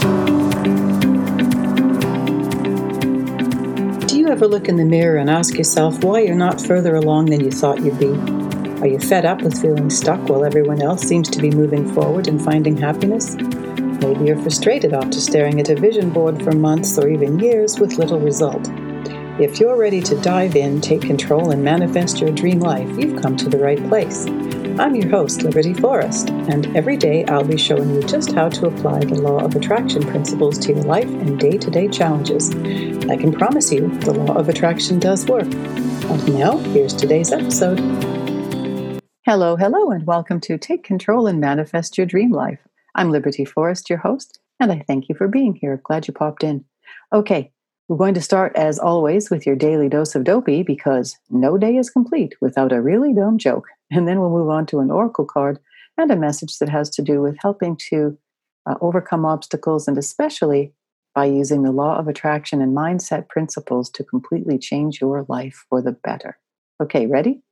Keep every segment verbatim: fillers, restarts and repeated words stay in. Do you ever look in the mirror and ask yourself why you're not further along than you thought you'd be? Are you fed up with feeling stuck while everyone else seems to be moving forward and finding happiness? Maybe you're frustrated after staring at a vision board for months or even years with little result. If you're ready to dive in, take control, and manifest your dream life, you've come to the right place. I'm your host, Liberty Forrest, and every day I'll be showing you just how to apply the Law of Attraction principles to your life and day-to-day challenges. I can promise you, the Law of Attraction does work. And now, here's today's episode. Hello, hello, and welcome to Take Control and Manifest Your Dream Life. I'm Liberty Forrest, your host, and I thank you for being here. Glad you popped in. Okay, we're going to start, as always, with your daily dose of dopey, because no day is complete without a really dumb joke. And then we'll move on to an oracle card and a message that has to do with helping to uh, overcome obstacles, and especially by using the Law of Attraction and mindset principles to completely change your life for the better. Okay, ready?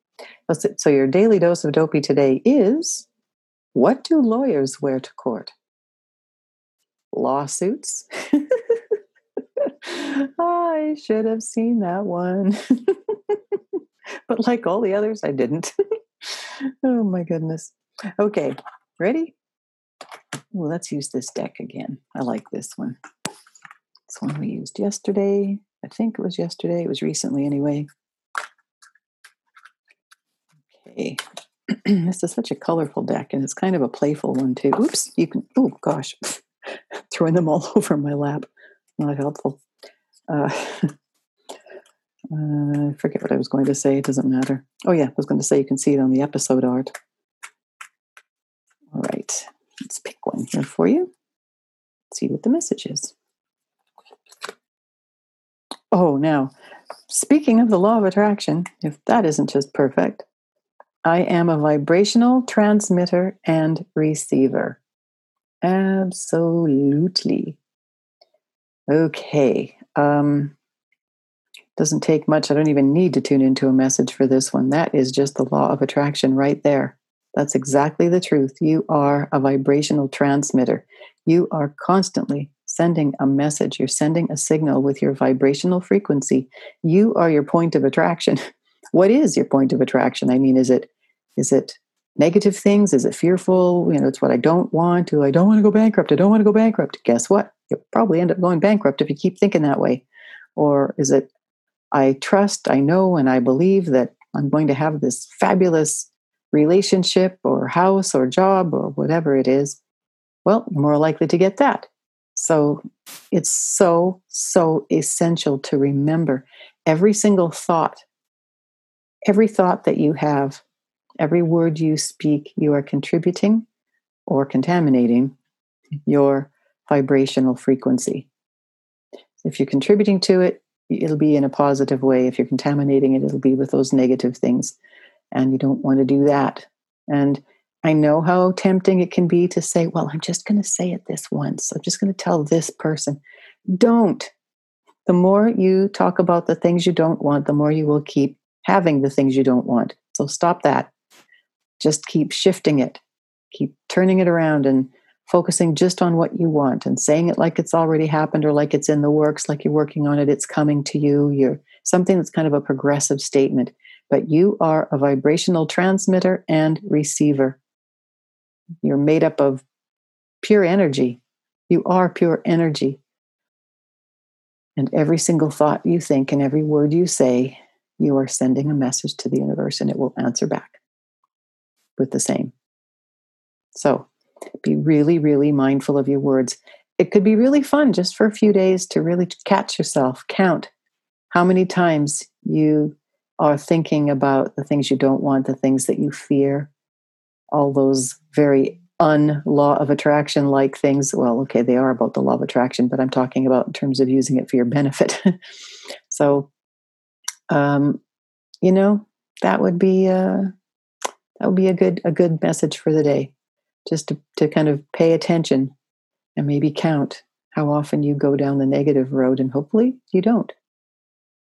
So your daily dose of dopey today is... what do lawyers wear to court? Lawsuits. I should have seen that one. But like all the others, I didn't. Oh my goodness. Okay, ready? Well, let's use this deck again. I like this one. It's one we used yesterday. I think it was yesterday. It was recently anyway. Okay. This is such a colorful deck, and it's kind of a playful one too. Oops, you can, oh gosh, throwing them all over my lap. Not helpful. Uh, uh, forget what I was going to say. It doesn't matter. Oh yeah, I was going to say you can see it on the episode art. All right, let's pick one here for you. Let's see what the message is. Oh, now, speaking of the Law of Attraction, if that isn't just perfect, I am a vibrational transmitter and receiver. Absolutely. Okay. Um, doesn't take much. I don't even need to tune into a message for this one. That is just the Law of Attraction right there. That's exactly the truth. You are a vibrational transmitter. You are constantly sending a message. You're sending a signal with your vibrational frequency. You are your point of attraction. What is your point of attraction? I mean, is it is it negative things? Is it fearful? You know, it's what I don't want to. I don't want to go bankrupt. I don't want to go bankrupt. Guess what? You'll probably end up going bankrupt if you keep thinking that way. Or is it, I trust, I know, and I believe that I'm going to have this fabulous relationship or house or job or whatever it is. Well, you're more likely to get that. So it's so, so essential to remember every single thought. Every thought that you have, every word you speak, you are contributing or contaminating your vibrational frequency. If you're contributing to it, it'll be in a positive way. If you're contaminating it, it'll be with those negative things. And you don't want to do that. And I know how tempting it can be to say, well, I'm just going to say it this once. I'm just going to tell this person. Don't. The more you talk about the things you don't want, the more you will keep having the things you don't want. So stop that. Just keep shifting it. Keep turning it around and focusing just on what you want and saying it like it's already happened or like it's in the works, like you're working on it, it's coming to you. You're something that's kind of a progressive statement. But you are a vibrational transmitter and receiver. You're made up of pure energy. You are pure energy. And every single thought you think and every word you say, you are sending a message to the universe, and it will answer back with the same. So be really, really mindful of your words. It could be really fun just for a few days to really catch yourself, count how many times you are thinking about the things you don't want, the things that you fear, all those very un-law of attraction-like things. Well, okay, they are about the Law of Attraction, but I'm talking about in terms of using it for your benefit. So, Um, you know, that would be a, that would be a good a good message for the day, just to, to kind of pay attention and maybe count how often you go down the negative road, and hopefully you don't.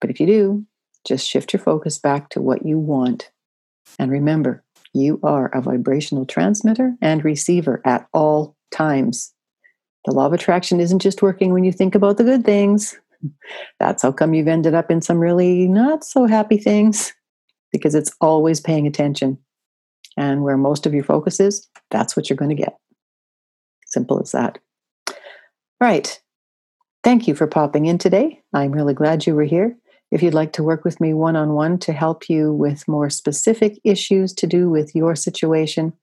But if you do, just shift your focus back to what you want. And remember, you are a vibrational transmitter and receiver at all times. The law of attraction isn't just working when you think about the good things. That's how come you've ended up in some really not so happy things, because it's always paying attention. And where most of your focus is, that's what you're going to get. Simple as that. All right. Thank you for popping in today. I'm really glad you were here. If you'd like to work with me one-on-one to help you with more specific issues to do with your situation,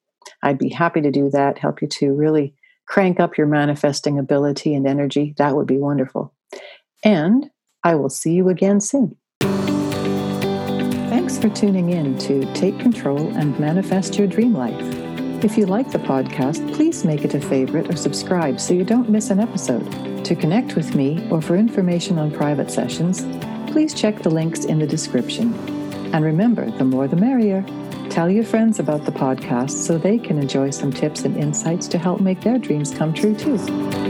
I'd be happy to do that, help you to really crank up your manifesting ability and energy. That would be wonderful. And I will see you again soon. Thanks for tuning in to Take Control and Manifest Your Dream Life. If you like the podcast, please make it a favorite or subscribe so you don't miss an episode. To connect with me or for information on private sessions, please check the links in the description. And remember, the more the merrier. Tell your friends about the podcast so they can enjoy some tips and insights to help make their dreams come true too.